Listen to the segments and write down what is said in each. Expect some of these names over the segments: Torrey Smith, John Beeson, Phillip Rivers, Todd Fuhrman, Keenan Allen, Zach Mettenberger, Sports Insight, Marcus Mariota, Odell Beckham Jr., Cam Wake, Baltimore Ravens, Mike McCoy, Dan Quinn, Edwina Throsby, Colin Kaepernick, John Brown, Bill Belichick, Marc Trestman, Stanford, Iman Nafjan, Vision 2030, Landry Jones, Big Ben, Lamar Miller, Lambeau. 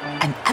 An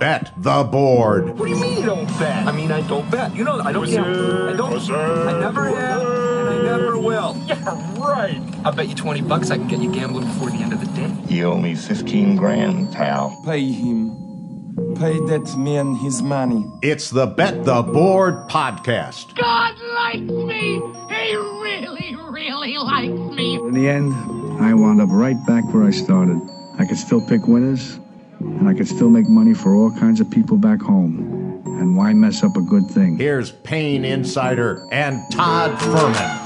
Bet the board. What do you mean you don't bet? I mean, I don't bet. You know, I don't gamble. I never have, and I never will. Yeah, right. I'll bet you $20 I can get you gambling before the end of the day. You owe me $15,000, pal. Pay him. Pay that man his money. It's the Bet the Board podcast. God likes me. He really likes me. In the end, I wound up right back where I started. I could still pick winners, and I could still make money for all kinds of people back home. And why mess up a good thing? Here's Payne Insider and Todd Fuhrman.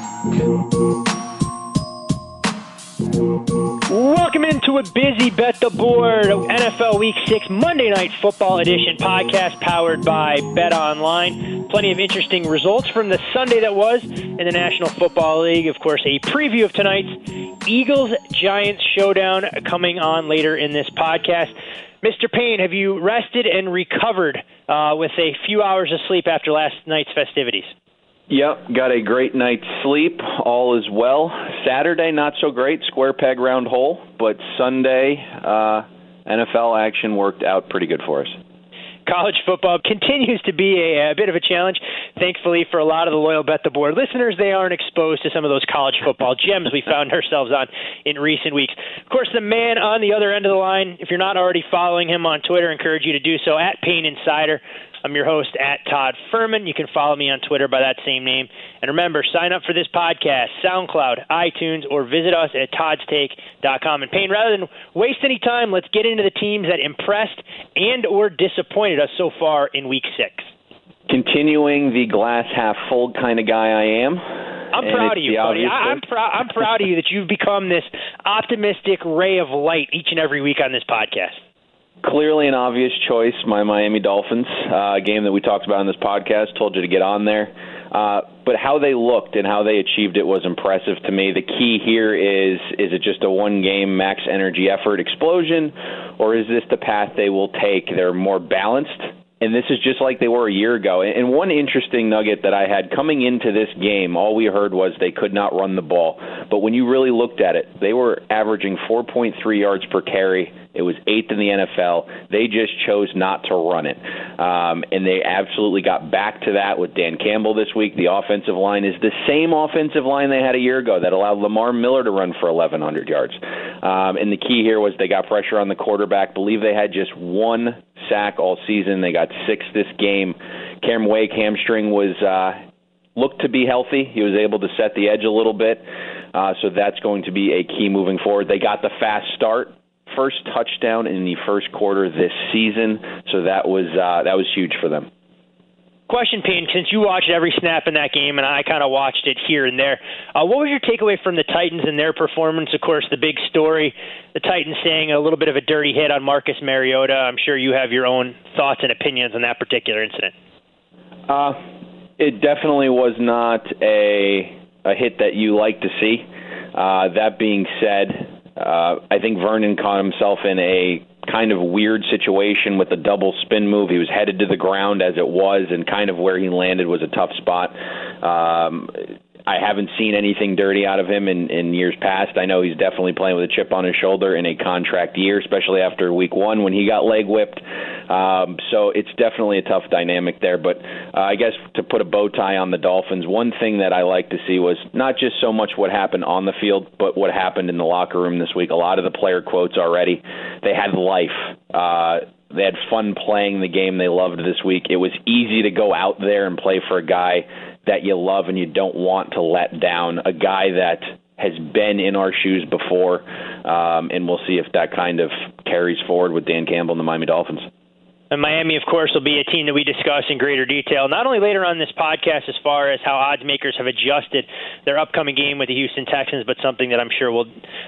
Welcome into a busy Bet the Board NFL Week 6 Monday Night Football Edition podcast powered by BetOnline. Plenty of interesting results from the Sunday that was in the National Football League. Of course, a preview of tonight's Eagles-Giants showdown coming on later in this podcast. Mr. Payne, have you rested and recovered with a few hours of sleep after last night's festivities? Yep, got a great night's sleep. All is well. Saturday, not so great. Square peg, round hole. But Sunday, NFL action worked out pretty good for us. College football continues to be a bit of a challenge. Thankfully, for a lot of the loyal Bet the Board listeners, they aren't exposed to some of those college football gems we found ourselves on in recent weeks. Of course, the man on the other end of the line, if you're not already following him on Twitter, I encourage you to do so, at Payne Insider. I'm your host, at Todd Fuhrman. You can follow me on Twitter by that same name. And remember, sign up for this podcast, SoundCloud, iTunes, or visit us at toddstake.com. And Payne, rather than waste any time, let's get into the teams that impressed and or disappointed us so far in Week 6. Continuing the glass half full kind of guy I am. I'm proud of you, buddy. I'm proud of you that you've become this optimistic ray of light each and every week on this podcast. Clearly an obvious choice, my Miami Dolphins, a game that we talked about on this podcast, told you to get on there. But how they looked and how they achieved it was impressive to me. The key here is it just a one-game max energy effort explosion, or is this the path they will take? They're more balanced, and this is just like they were a year ago. And one interesting nugget that I had coming into this game, all we heard was they could not run the ball. But when you really looked at it, they were averaging 4.3 yards per carry. It was 8th in the NFL. They just chose not to run it. And they absolutely got back to that with Dan Campbell this week. The offensive line is the same offensive line they had a year ago that allowed Lamar Miller to run for 1,100 yards. And the key here was they got pressure on the quarterback. I believe they had just one sack all season. They got 6 this game. Cam Wake hamstring was looked to be healthy. He was able to set the edge a little bit. So that's going to be a key moving forward. They got the fast start. First touchdown in the first quarter this season, so that was huge for them. Question, Payne, since you watched every snap in that game, and I kind of watched it here and there, what was your takeaway from the Titans and their performance? Of course, the big story, the Titans saying a little bit of a dirty hit on Marcus Mariota. I'm sure you have your own thoughts and opinions on that particular incident. It definitely was not a hit that you like to see. That being said, I think Vernon caught himself in a kind of weird situation with a double spin move. He was headed to the ground as it was, and kind of where he landed was a tough spot. I haven't seen anything dirty out of him in years past. I know he's definitely playing with a chip on his shoulder in a contract year, especially after week one when he got leg whipped. So it's definitely a tough dynamic there. But I guess to put a bow tie on the Dolphins, one thing that I like to see was not just so much what happened on the field, but what happened in the locker room this week. A lot of the player quotes already. They had life. They had fun playing the game they loved this week. It was easy to go out there and play for a guy that you love and you don't want to let down, a guy that has been in our shoes before, and we'll see if that kind of carries forward with Dan Campbell and the Miami Dolphins. And Miami, of course, will be a team that we discuss in greater detail, not only later on this podcast as far as how odds makers have adjusted their upcoming game with the Houston Texans, but something that I'm sure will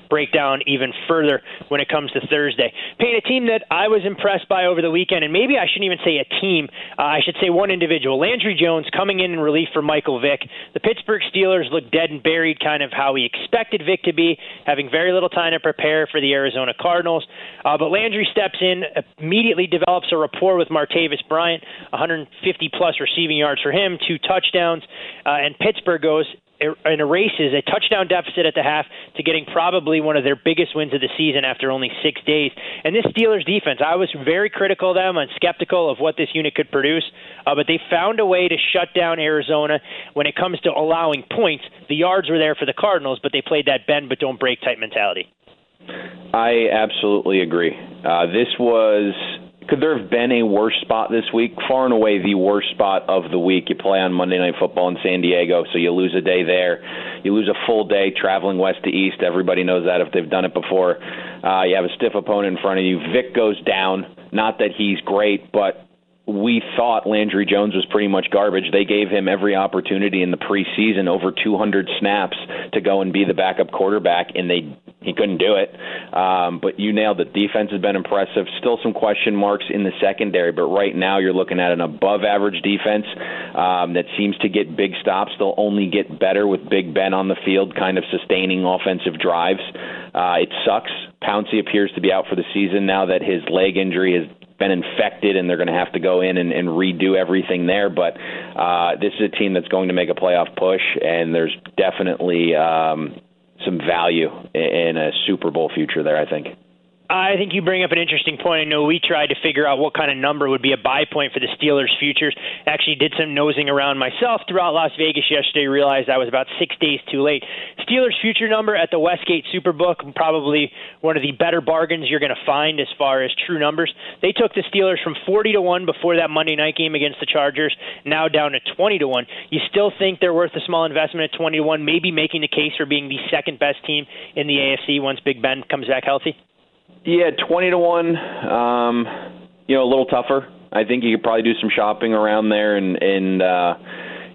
break down even further when it comes to Thursday. Payne, a team that I was impressed by over the weekend, and maybe I shouldn't even say a team, I should say one individual, Landry Jones coming in relief for Michael Vick. The Pittsburgh Steelers looked dead and buried, kind of how we expected Vick to be, having very little time to prepare for the Arizona Cardinals. But Landry steps in, immediately develops a rapport with Martavis Bryant, 150-plus receiving yards for him, 2 touchdowns, and Pittsburgh goes and erases a touchdown deficit at the half to getting probably one of their biggest wins of the season after only 6 days. And this Steelers defense, I was very critical of them and skeptical of what this unit could produce, but they found a way to shut down Arizona when it comes to allowing points. The yards were there for the Cardinals, but they played that bend-but-don't-break type mentality. I absolutely agree. Could there have been a worse spot this week? Far and away the worst spot of the week. You play on Monday Night Football in San Diego, so you lose a day there. You lose a full day traveling west to east. Everybody knows that if they've done it before. You have a stiff opponent in front of you. Vic goes down. Not that he's great, but we thought Landry Jones was pretty much garbage. They gave him every opportunity in the preseason, over 200 snaps, to go and be the backup quarterback, and he couldn't do it. But you nailed it. Defense has been impressive. Still some question marks in the secondary, but right now you're looking at an above-average defense that seems to get big stops. They'll only get better with Big Ben on the field, kind of sustaining offensive drives. It sucks. Pouncey appears to be out for the season now that his leg injury is been infected, and they're going to have to go in and redo everything there, but this is a team that's going to make a playoff push, and there's definitely some value in a Super Bowl future there, I think. I think you bring up an interesting point. I know we tried to figure out what kind of number would be a buy point for the Steelers' futures. Actually did some nosing around myself throughout Las Vegas yesterday, realized I was about 6 days too late. Steelers' future number at the Westgate Superbook, probably one of the better bargains you're going to find as far as true numbers. They took the Steelers from 40-1 before that Monday night game against the Chargers, now down to 20-1. You still think they're worth a small investment at 20-1, maybe making the case for being the second-best team in the AFC once Big Ben comes back healthy? Yeah, 20-1, a little tougher. I think you could probably do some shopping around there and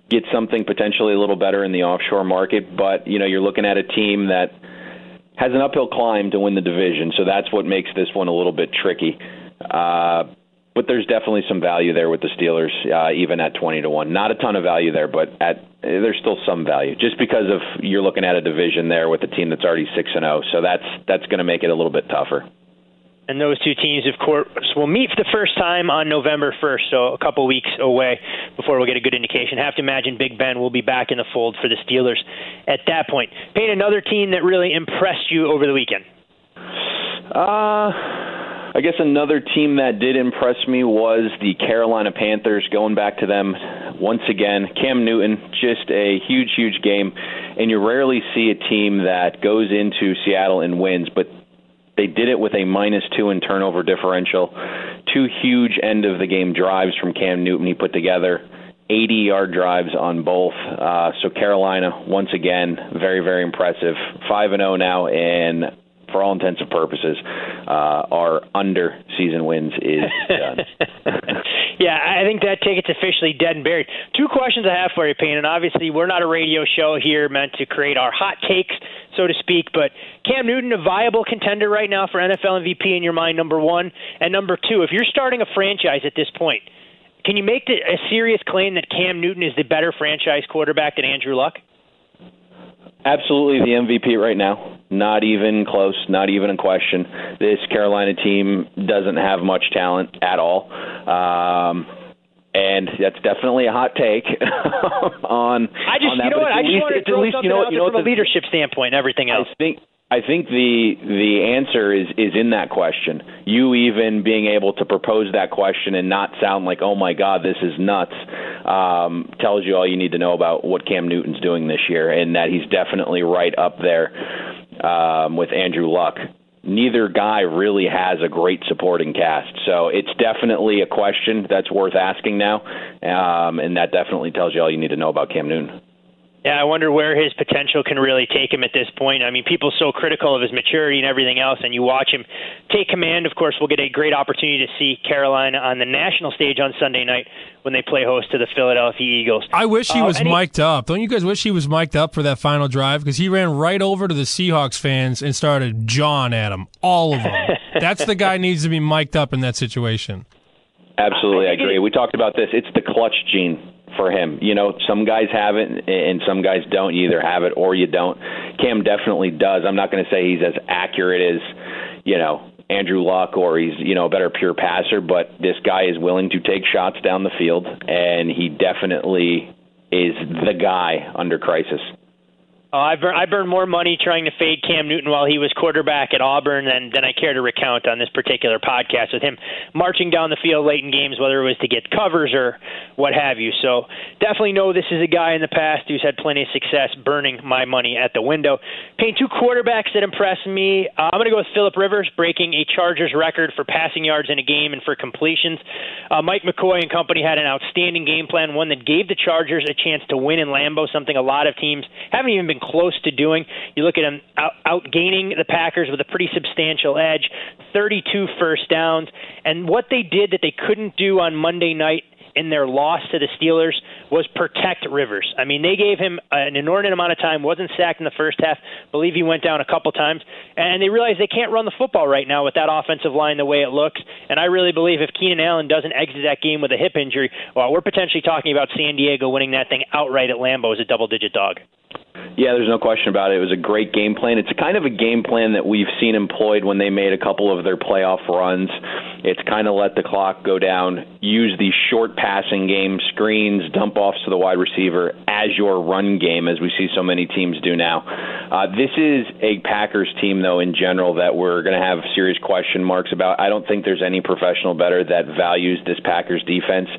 get something potentially a little better in the offshore market. But, you're looking at a team that has an uphill climb to win the division, so that's what makes this one a little bit tricky. But there's definitely some value there with the Steelers, even at 20-1. Not a ton of value there, but there's still some value just because of you're looking at a division there with a team that's already 6-0. So that's going to make it a little bit tougher. And those two teams, of course, will meet for the first time on November 1st, so a couple weeks away before we'll get a good indication. Have to imagine Big Ben will be back in the fold for the Steelers at that point. Payne, another team that really impressed you over the weekend. I guess another team that did impress me was the Carolina Panthers, going back to them once again. Cam Newton, just a huge, huge game, and you rarely see a team that goes into Seattle and wins, but they did it with a -2 in turnover differential. 2 huge end-of-the-game drives from Cam Newton he put together, 80-yard drives on both. So Carolina, once again, very, very impressive. 5-0 now, and for all intents and purposes, our under-season wins is done. Yeah, I think that ticket's officially dead and buried. 2 questions I have for you, Payne, and obviously we're not a radio show here meant to create our hot takes, so to speak, but Cam Newton, a viable contender right now for NFL MVP in your mind, number one. And number two, if you're starting a franchise at this point, can you make a serious claim that Cam Newton is the better franchise quarterback than Andrew Luck? Absolutely the MVP right now. Not even close, not even a question. This Carolina team doesn't have much talent at all. And that's definitely a hot take on that. I just want to throw something out there from a leadership standpoint and everything else. I think the answer is in that question. You even being able to propose that question and not sound like, oh, my God, this is nuts, tells you all you need to know about what Cam Newton's doing this year, and that he's definitely right up there with Andrew Luck. Neither guy really has a great supporting cast. So it's definitely a question that's worth asking now, and that definitely tells you all you need to know about Cam Newton. Yeah, I wonder where his potential can really take him at this point. I mean, people are so critical of his maturity and everything else, and you watch him take command. Of course, we'll get a great opportunity to see Carolina on the national stage on Sunday night when they play host to the Philadelphia Eagles. I wish he was mic'd up. Don't you guys wish he was mic'd up for that final drive? Because he ran right over to the Seahawks fans and started jawing at them, all of them. That's the guy needs to be mic'd up in that situation. Absolutely, I agree. We talked about this. It's the clutch gene for him. You know, some guys have it and some guys don't. You either have it or you don't. Cam definitely does. I'm not going to say he's as accurate as, you know, Andrew Luck or he's, you know, a better pure passer, but this guy is willing to take shots down the field, and he definitely is the guy under crisis. I burned more money trying to fade Cam Newton while he was quarterback at Auburn than I care to recount on this particular podcast, with him marching down the field late in games, whether it was to get covers or what have you. So definitely know this is a guy in the past who's had plenty of success burning my money at the window. Paying two quarterbacks that impress me. I'm going to go with Phillip Rivers, breaking a Chargers record for passing yards in a game and for completions. Mike McCoy and company had an outstanding game plan, one that gave the Chargers a chance to win in Lambeau, something a lot of teams haven't even been close to doing. You look at him outgaining the Packers with a pretty substantial edge, 32 first downs, and what they did that they couldn't do on Monday night in their loss to the Steelers was protect Rivers. I mean, they gave him an inordinate amount of time, wasn't sacked in the first half, believe he went down a couple times, and they realized they can't run the football right now with that offensive line the way it looks, and I really believe if Keenan Allen doesn't exit that game with a hip injury, well, we're potentially talking about San Diego winning that thing outright at Lambeau as a double-digit dog. Yeah, there's no question about it. It was a great game plan. It's a kind of a game plan that we've seen employed when they made a couple of their playoff runs. It's kind of let the clock go down, use the short passing game, screens, dump-offs to the wide receiver as your run game, as we see so many teams do now. This is a Packers team, though, in general, that we're going to have serious question marks about. I don't think there's any professional better that values this Packers defense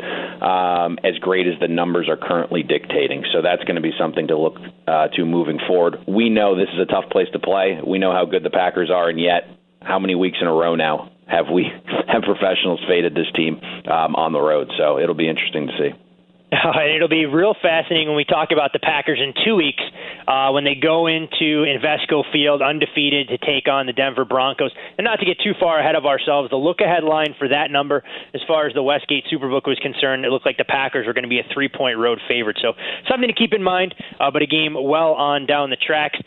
as great as the numbers are currently dictating. So that's going to be something to look to moving forward. We know this is a tough place to play. We know how good the Packers are, and yet how many weeks in a row now have professionals faded this team on the road? So it'll be interesting to see. It'll be real fascinating when we talk about the Packers in 2 weeks when they go into Invesco Field undefeated to take on the Denver Broncos. And not to get too far ahead of ourselves, the look-ahead line for that number, as far as the Westgate Superbook was concerned, it looked like the Packers were going to be a three-point road favorite. So something to keep in mind, but a game well on down the tracks.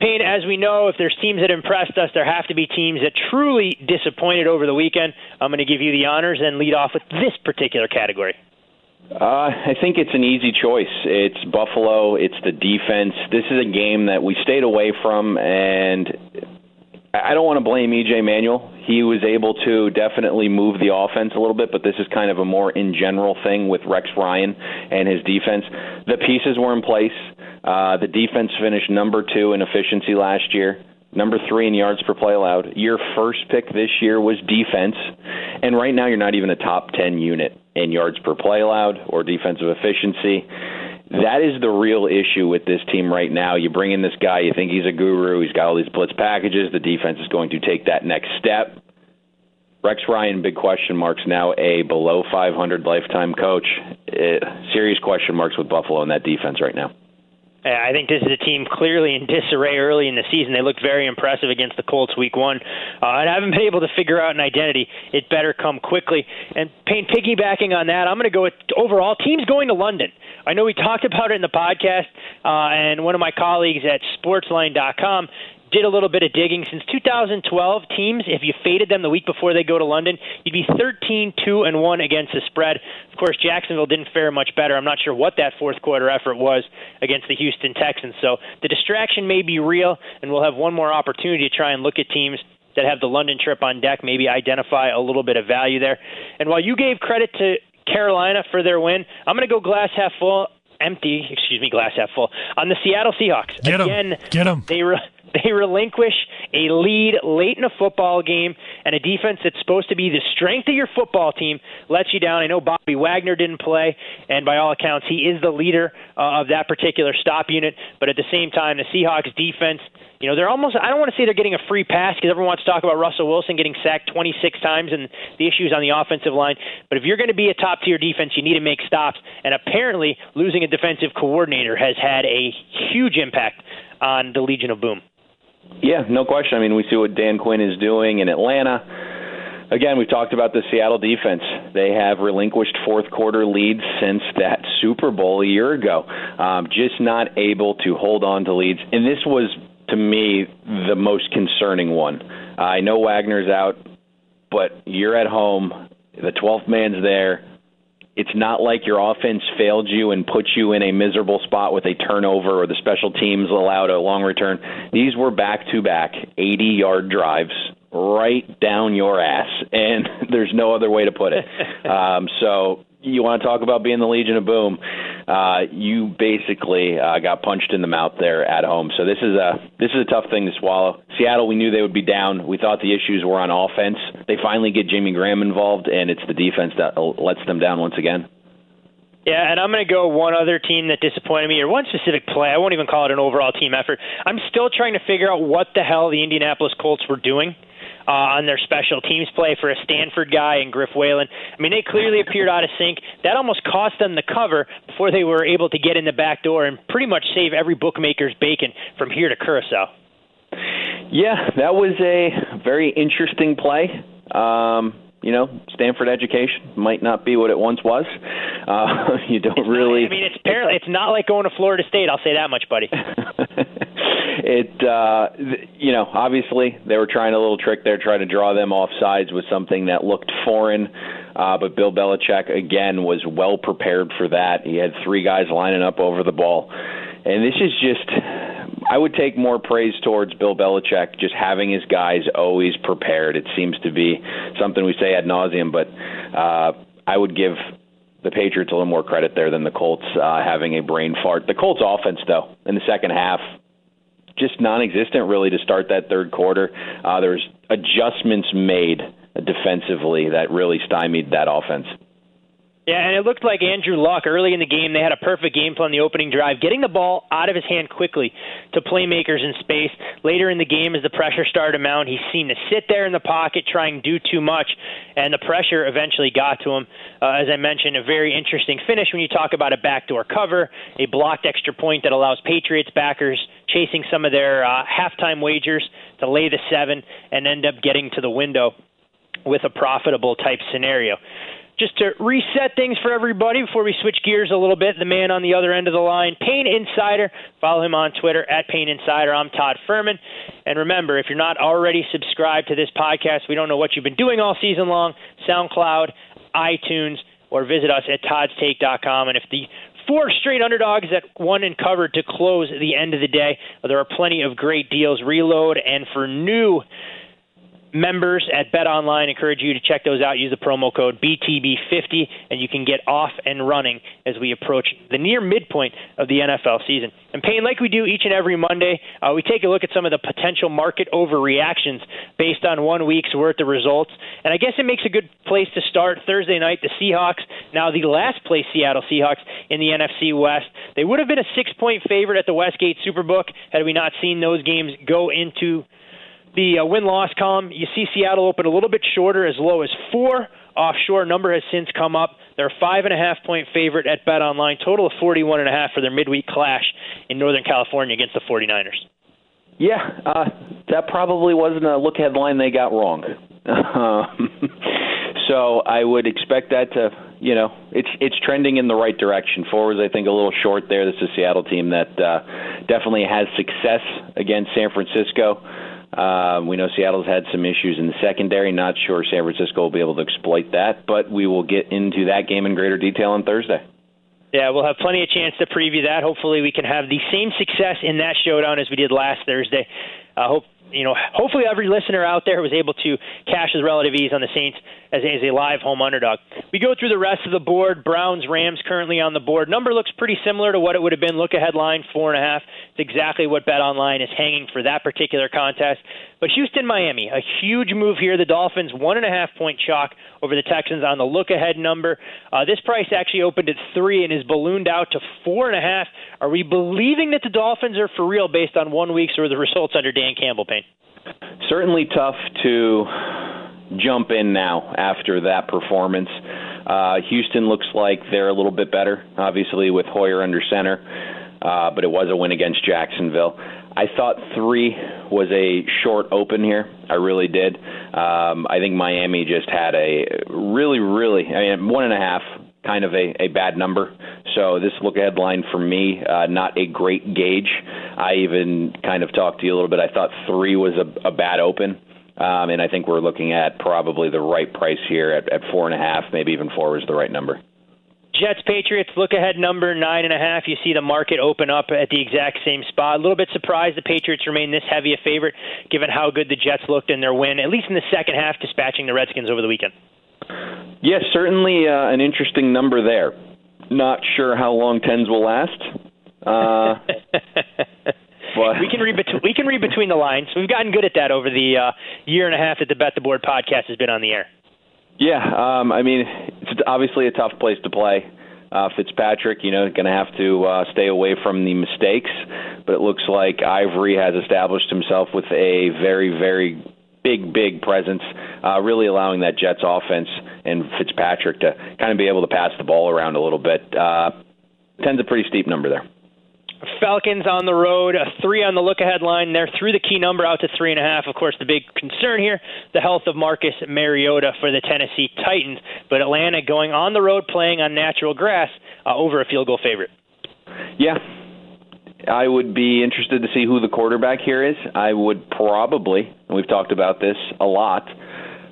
Payne, as we know, if there's teams that impressed us, there have to be teams that truly disappointed over the weekend. I'm going to give you the honors and lead off with this particular category. I think it's an easy choice. It's Buffalo. It's the defense. This is a game that we stayed away from, and I don't want to blame E.J. Manuel. He was able to definitely move the offense a little bit, but this is kind of a more in general thing with Rex Ryan and his defense. The pieces were in place. The defense finished number 2 in efficiency last year, number 3 in yards per play allowed. Your first pick this year was defense, and right now you're not even a top 10 unit in yards per play allowed or defensive efficiency. That is the real issue with this team right now. You bring in this guy, you think he's a guru, he's got all these blitz packages, the defense is going to take that next step. Rex Ryan, big question marks, now a below 500 lifetime coach. Serious question marks with Buffalo in that defense right now. I think this is a team clearly in disarray early in the season. They looked very impressive against the Colts week one. And I haven't been able to figure out an identity. It better come quickly. And Payne, piggybacking on that, I'm going to go with overall teams going to London. I know we talked about it in the podcast, and one of my colleagues at sportsline.com did a little bit of digging. Since 2012, teams, if you faded them the week before they go to London, you'd be 13-2-1 against the spread. Of course, Jacksonville didn't fare much better. I'm not sure what that fourth quarter effort was against the Houston Texans. So the distraction may be real, and we'll have one more opportunity to try and look at teams that have the London trip on deck, maybe identify a little bit of value there. And while you gave credit to Carolina for their win. I'm going to go glass half full on the Seattle Seahawks. Get them. They relinquish a lead late in a football game, and a defense that's supposed to be the strength of your football team lets you down. I know Bobby Wagner didn't play, and by all accounts, he is the leader of that particular stop unit. But at the same time, the Seahawks defense, you know, they're almost, I don't want to say they're getting a free pass because everyone wants to talk about Russell Wilson getting sacked 26 times and the issues on the offensive line. But if you're going to be a top-tier defense, you need to make stops. And apparently, losing a defensive coordinator has had a huge impact on the Legion of Boom. Yeah, no question. I mean, we see what Dan Quinn is doing in Atlanta. Again, we've talked about the Seattle defense. They have relinquished fourth-quarter leads since that Super Bowl a year ago. Just not able to hold on to leads. And this was, to me, the most concerning one. I know Wagner's out, but you're at home. The 12th man's there. It's not like your offense failed you and put you in a miserable spot with a turnover or the special teams allowed a long return. These were back-to-back 80-yard drives right down your ass, and there's no other way to put it. So you want to talk about being the Legion of Boom, you basically got punched in the mouth there at home. So this is a tough thing to swallow. Seattle, we knew they would be down. We thought the issues were on offense. They finally get Jimmy Graham involved, and it's the defense that lets them down once again. Yeah, and I'm going to go one other team that disappointed me, or one specific play. I won't even call it an overall team effort. I'm still trying to figure out what the hell the Indianapolis Colts were doing on their special teams play for a Stanford guy and Griff Whalen. I mean, they clearly appeared out of sync. That almost cost them the cover before they were able to get in the back door and pretty much save every bookmaker's bacon from here to Curacao. Yeah, that was a very interesting play. You know, Stanford education might not be what it once was. You don't it's really... Not, I mean, it's not like going to Florida State, I'll say that much, buddy. You know, obviously they were trying a little trick there, trying to draw them off sides with something that looked foreign. But Bill Belichick, again, was well prepared for that. He had three guys lining up over the ball. And this is just... I would take more praise towards Bill Belichick just having his guys always prepared. It seems to be something we say ad nauseum, but I would give the Patriots a little more credit there than the Colts having a brain fart. The Colts' offense, though, in the second half, just non-existent really to start that third quarter. There's adjustments made defensively that really stymied that offense. Yeah, and it looked like Andrew Luck, early in the game, they had a perfect game plan on the opening drive, getting the ball out of his hand quickly to playmakers in space. Later in the game, as the pressure started to mount, he seemed to sit there in the pocket, trying to do too much, and the pressure eventually got to him. As I mentioned, a very interesting finish when you talk about a backdoor cover, a blocked extra point that allows Patriots backers chasing some of their halftime wagers to lay the 7 and end up getting to the window with a profitable type scenario. Just to reset things for everybody before we switch gears a little bit, the man on the other end of the line, Payne Insider. Follow him on Twitter, @PayneInsider. I'm Todd Fuhrman. And remember, if you're not already subscribed to this podcast, we don't know what you've been doing all season long, SoundCloud, iTunes, or visit us at toddstake.com. And if the 4 straight underdogs that won and covered to close at the end of the day, there are plenty of great deals, reload, and for new members at BetOnline, encourage you to check those out. Use the promo code BTB50, and you can get off and running as we approach the near midpoint of the NFL season. And Payne, like we do each and every Monday, we take a look at some of the potential market overreactions based on one week's worth of results. And I guess it makes a good place to start. Thursday night, the Seahawks, now the last place Seattle Seahawks in the NFC West. They would have been a 6-point favorite at the Westgate Superbook had we not seen those games go into the win-loss column. You see Seattle open a little bit shorter, as low as 4. Offshore number has since come up. They're a 5.5-point favorite at BetOnline, total of 41.5 for their midweek clash in Northern California against the 49ers. Yeah, that probably wasn't a look headline they got wrong. So I would expect that to, you know, it's trending in the right direction. Forwards, I think, a little short there. This is a Seattle team that definitely has success against San Francisco. We know Seattle's had some issues in the secondary. Not sure San Francisco will be able to exploit that, but we will get into that game in greater detail on Thursday. Yeah, we'll have plenty of chance to preview that. Hopefully we can have the same success in that showdown as we did last Thursday. I hope you know, hopefully every listener out there was able to cash his relative ease on the Saints as a live home underdog. We go through the rest of the board. Browns, Rams currently on the board. Number looks pretty similar to what it would have been. Look ahead line 4.5. It's exactly what BetOnline is hanging for that particular contest. But Houston, Miami, a huge move here. The Dolphins 1.5 point chalk over the Texans on the look ahead number. This price actually opened at 3 and is ballooned out to 4.5. Are we believing that the Dolphins are for real based on 1 week's or the results under Dan Campbell, Payne? Certainly tough to jump in now after that performance. Houston looks like they're a little bit better, obviously, with Hoyer under center, but it was a win against Jacksonville. I thought 3 was a short open here. I really did. I think Miami just had a really, I mean, 1.5, kind of a bad number. So this look-ahead line for me, not a great gauge. I even kind of talked to you a little bit. I thought 3 was a bad open, and I think we're looking at probably the right price here at 4.5, maybe even 4 was the right number. Jets, Patriots, look-ahead number 9.5. You see the market open up at the exact same spot. A little bit surprised the Patriots remain this heavy a favorite, given how good the Jets looked in their win, at least in the second half, dispatching the Redskins over the weekend. Yes, certainly an interesting number there. Not sure how long tens will last. But we can read between the lines. We've gotten good at that over the 1.5 years that the Bet the Board podcast has been on the air. Yeah, I mean, it's obviously a tough place to play. Fitzpatrick, you know, going to have to stay away from the mistakes. But it looks like Ivory has established himself with a very big presence, really allowing that Jets offense and Fitzpatrick to kind of be able to pass the ball around a little bit. 10's a pretty steep number there. Falcons on the road, a 3 on the look-ahead line. They're through the key number out to 3.5. Of course, the big concern here, the health of Marcus Mariota for the Tennessee Titans. But Atlanta going on the road, playing on natural grass, over a field goal favorite. Yeah. I would be interested to see who the quarterback here is. I would probably, and we've talked about this a lot,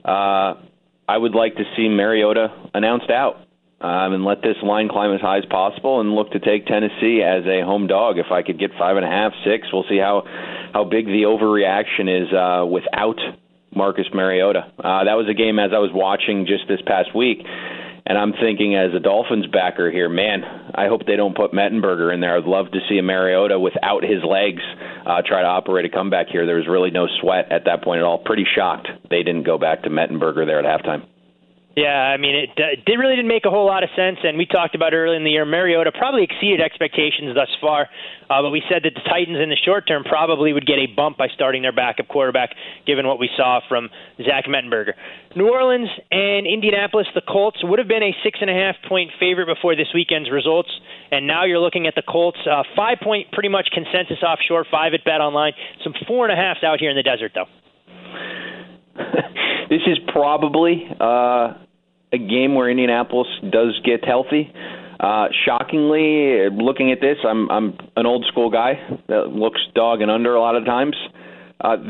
I would like to see Mariota announced out and let this line climb as high as possible and look to take Tennessee as a home dog. If I could get 5.5, 6, we'll see how big the overreaction is without Marcus Mariota. That was a game as I was watching just this past week. And I'm thinking as a Dolphins backer here, man, I hope they don't put Mettenberger in there. I'd love to see a Mariota without his legs try to operate a comeback here. There was really no sweat at that point at all. Pretty shocked they didn't go back to Mettenberger there at halftime. Yeah, I mean, it really didn't make a whole lot of sense, and we talked about earlier in the year, Mariota probably exceeded expectations thus far, but we said that the Titans in the short term probably would get a bump by starting their backup quarterback, given what we saw from Zach Mettenberger. New Orleans and Indianapolis, the Colts, would have been a 6.5 point favorite before this weekend's results, and now you're looking at the Colts, 5 point pretty much consensus offshore, 5 at BetOnline, some 4.5s out here in the desert, though. This is probably a game where Indianapolis does get healthy. Shockingly, looking at this, I'm an old school guy that looks dog and under a lot of times.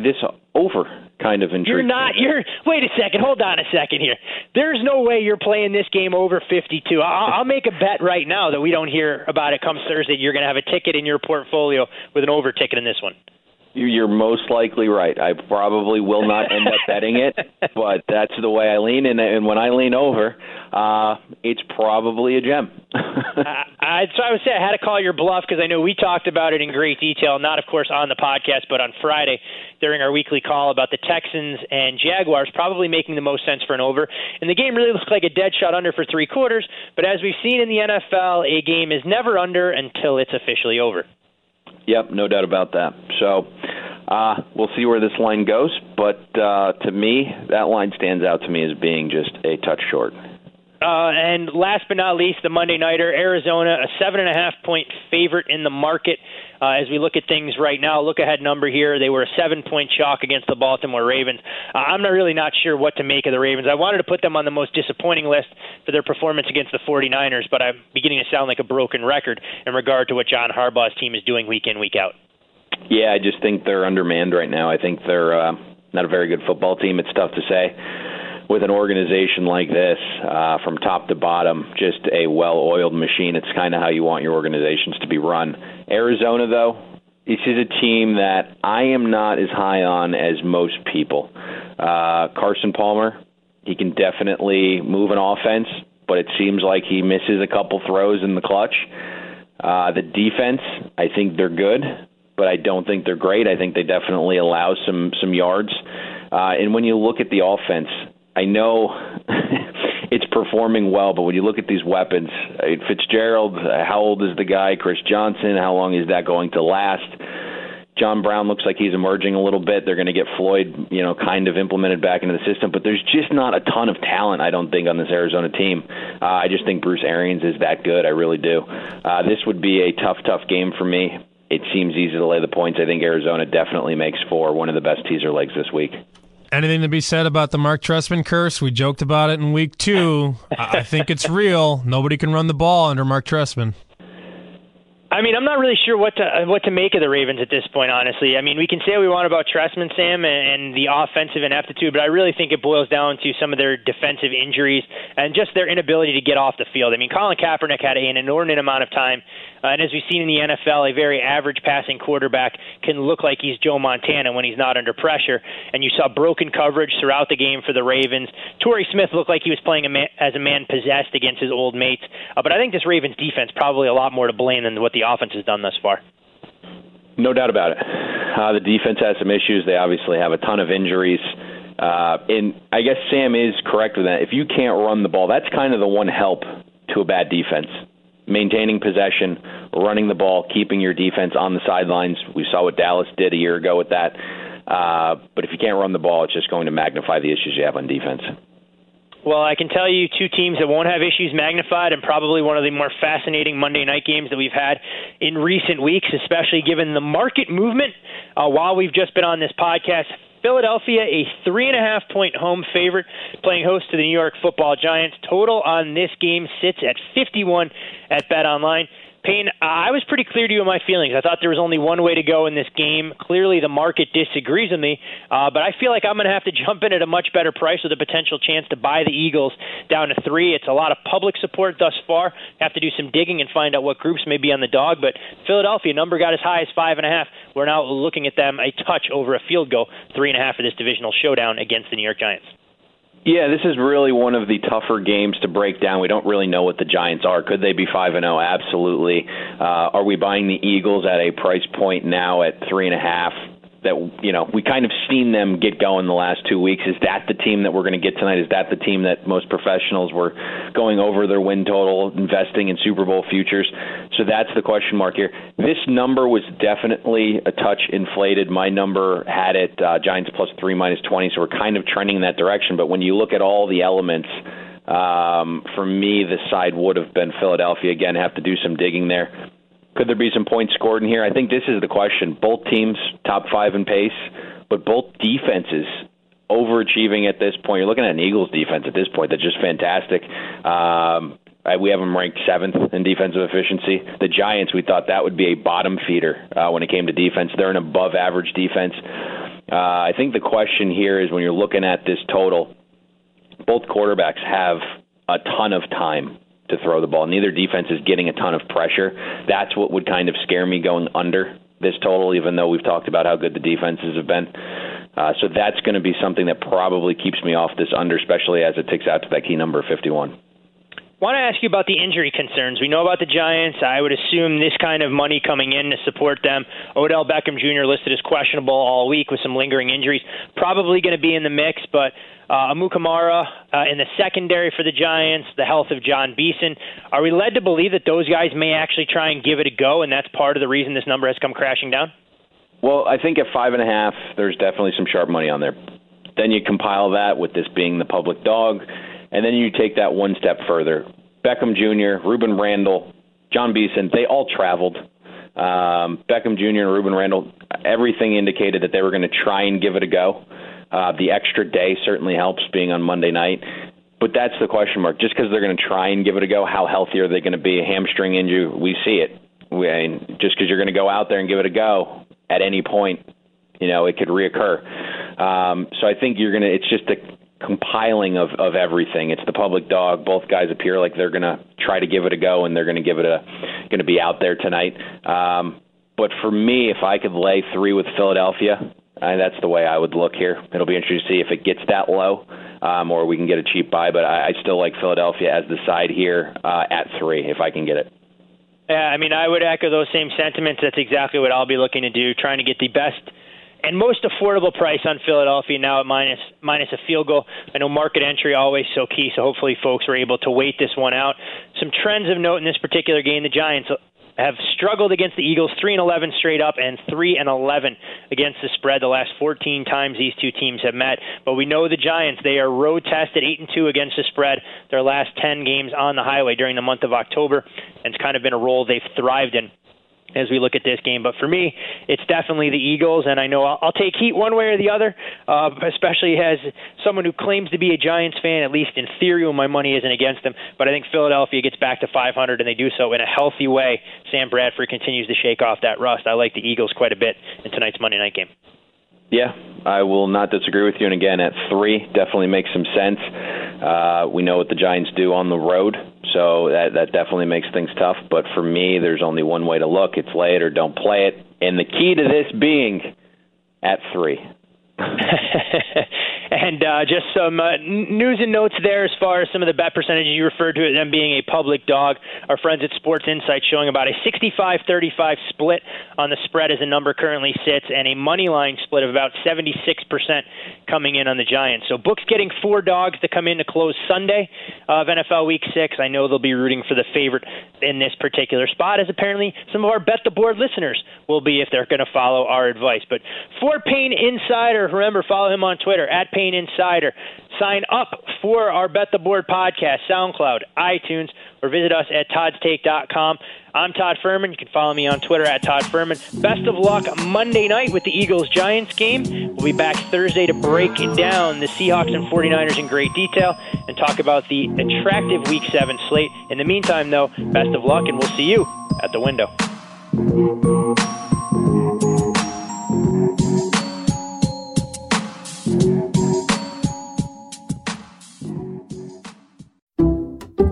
This over kind of intrigues. You're wait a second. Hold on a second here. There's no way you're playing this game over 52. I'll make a bet right now that we don't hear about it come Thursday. You're going to have a ticket in your portfolio with an over ticket in this one. You're most likely right. I probably will not end up betting it, but that's the way I lean. And when I lean over, it's probably a gem. So I would say I had to call your bluff because I know we talked about it in great detail, not, of course, on the podcast, but on Friday during our weekly call about the Texans and Jaguars probably making the most sense for an over. And the game really looks like a dead shot under for three quarters. But as we've seen in the NFL, a game is never under until it's officially over. Yep, no doubt about that. So we'll see where this line goes, but to me, that line stands out to me as being just a touch short. And last but not least, the Monday Nighter, Arizona, a 7.5 point favorite in the market. As we look at things right now, look-ahead number here, they were a 7 point chalk against the Baltimore Ravens. I'm not sure what to make of the Ravens. I wanted to put them on the most disappointing list for their performance against the 49ers, but I'm beginning to sound like a broken record in regard to what John Harbaugh's team is doing week in, week out. Yeah, I just think they're undermanned right now. I think they're not a very good football team. It's tough to say. With an organization like this, from top to bottom, just a well-oiled machine. It's kind of how you want your organizations to be run. Arizona, though, This is a team that I am not as high on as most people. Carson Palmer, he can definitely move an offense, but it seems like he misses a couple throws in the clutch. The defense, I think they're good, but I don't think they're great. I think they definitely allow some yards. And when you look at the offense, I know it's performing well, but when you look at these weapons, Fitzgerald, how old is the guy? Chris Johnson, how long is that going to last? John Brown looks like he's emerging a little bit. They're going to get Floyd, you know, kind of implemented back into the system, but there's just not a ton of talent, I don't think, on this Arizona team. I just think Bruce Arians is that good. I really do. This would be a tough game for me. It seems easy to lay the points. I think Arizona definitely makes for one of the best teaser legs this week. Anything to be said about the Marc Trestman curse? We joked about it in week two. I think it's real. Nobody can run the ball under Marc Trestman. I mean, I'm not really sure what to make of the Ravens at this point, honestly. I mean, we can say what we want about Trestman, Sam, and the offensive ineptitude, but I really think it boils down to some of their defensive injuries and just their inability to get off the field. I mean, Colin Kaepernick had an inordinate amount of time. And as we've seen in the NFL, a very average passing quarterback can look like he's Joe Montana when he's not under pressure. And you saw broken coverage throughout the game for the Ravens. Torrey Smith looked like he was playing as a man possessed against his old mates. But I think this Ravens defense probably a lot more to blame than what the offense has done thus far. No doubt about it. The defense has some issues. They obviously have a ton of injuries. And I guess Sam is correct with that. If you can't run the ball, that's kind of the one help to a bad defense. Maintaining possession, running the ball, keeping your defense on the sidelines. We saw what Dallas did a year ago with that. But if you can't run the ball, it's just going to magnify the issues you have on defense. Well, I can tell you two teams that won't have issues magnified, and probably one of the more fascinating Monday night games that we've had in recent weeks, especially given the market movement while we've just been on this podcast. Philadelphia, a 3.5-point home favorite, playing host to the New York Football Giants. Total on this game sits at 51 at BetOnline. Payne, I was pretty clear to you in my feelings. I thought there was only one way to go in this game. Clearly, the market disagrees with me, but I feel like I'm going to have to jump in at a much better price with a potential chance to buy the Eagles down to 3. It's a lot of public support thus far. Have to do some digging and find out what groups may be on the dog, but Philadelphia number got as high as 5.5. We're now looking at them a touch over a field goal, 3.5 for this divisional showdown against the New York Giants. Yeah, this is really one of the tougher games to break down. We don't really know what the Giants are. Could they be 5-0? Absolutely. Are we buying the Eagles at a price point now at 3.5? That, you know, we kind of seen them get going the last 2 weeks. Is that the team that we're going to get tonight? Is that the team that most professionals were going over their win total, investing in Super Bowl futures? So that's the question mark here. This number was definitely a touch inflated. My number had it Giants +3, -20, so we're kind of trending in that direction. But when you look at all the elements, for me, the side would have been Philadelphia. Again, have to do some digging there. Could there be some points scored in here? I think this is the question. Both teams, top 5 in pace, but both defenses overachieving at this point. You're looking at an Eagles defense at this point that's just fantastic. We have them ranked 7th in defensive efficiency. The Giants, we thought that would be a bottom feeder when it came to defense. They're an above-average defense. I think the question here is when you're looking at this total, both quarterbacks have a ton of time to throw the ball. Neither defense is getting a ton of pressure. That's what would kind of scare me going under this total, even though we've talked about how good the defenses have been. So that's going to be something that probably keeps me off this under, especially as it ticks out to that key number 51. I want to ask you about the injury concerns. We know about the Giants. I would assume this kind of money coming in to support them. Odell Beckham Jr. listed as questionable all week with some lingering injuries. Probably going to be in the mix, but Amu Kamara in the secondary for the Giants, the health of John Beeson. Are we led to believe that those guys may actually try and give it a go, and that's part of the reason this number has come crashing down? Well, I think at 5.5, there's definitely some sharp money on there. Then you compile that with this being the public dog, and then you take that one step further. Beckham Jr., Rueben Randle, John Beeson, they all traveled. Beckham Jr. and Rueben Randle, everything indicated that they were going to try and give it a go. The extra day certainly helps being on Monday night. But that's the question mark. Just because they're going to try and give it a go, how healthy are they going to be? A hamstring injury, we see it. Just because you're going to go out there and give it a go at any point, you know, it could reoccur. So I think you're going to – it's just a – compiling of everything. It's the public dog. Both guys appear like they're going to try to give it a go, and they're going to be out there tonight. But for me, if I could lay 3 with Philadelphia, that's the way I would look here. It'll be interesting to see if it gets that low or we can get a cheap buy. But I still like Philadelphia as the side here at 3 if I can get it. Yeah, I mean, I would echo those same sentiments. That's exactly what I'll be looking to do, trying to get the best and most affordable price on Philadelphia now at minus a field goal. I know market entry always so key, so hopefully folks were able to wait this one out. Some trends of note in this particular game, the Giants have struggled against the Eagles 3-11 straight up and 3-11 against the spread the last 14 times these two teams have met. But we know the Giants, they are road tested 8-2 against the spread their last 10 games on the highway during the month of October, and it's kind of been a role they've thrived in as we look at this game. But for me, it's definitely the Eagles, and I know I'll take heat one way or the other, especially as someone who claims to be a Giants fan, at least in theory, when my money isn't against them. But I think Philadelphia gets back to 500, and they do so in a healthy way. Sam Bradford continues to shake off that rust. I like the Eagles quite a bit in tonight's Monday night game. Yeah, I will not disagree with you. And again, at 3, definitely makes some sense. We know what the Giants do on the road, so that definitely makes things tough. But for me, there's only one way to look. It's lay it or don't play it. And the key to this being at 3. And just some news and notes there as far as some of the bet percentages you referred to, them being a public dog. Our friends at Sports Insight showing about a 65-35 split on the spread as the number currently sits, and a money line split of about 76% coming in on the Giants. So books getting 4 dogs to come in to close Sunday of NFL Week 6. I know they'll be rooting for the favorite in this particular spot, as apparently some of our Bet the Board listeners will be if they're going to follow our advice. But for Payne Insider, remember, follow him on Twitter, at Payne Insider. Sign up for our Bet the Board podcast, SoundCloud, iTunes, or visit us at toddstake.com. I'm Todd Fuhrman. You can follow me on Twitter at Todd Fuhrman. Best of luck Monday night with the Eagles-Giants game. We'll be back Thursday to break down the Seahawks and 49ers in great detail and talk about the attractive Week 7 slate. In the meantime, though, best of luck, and we'll see you at the window.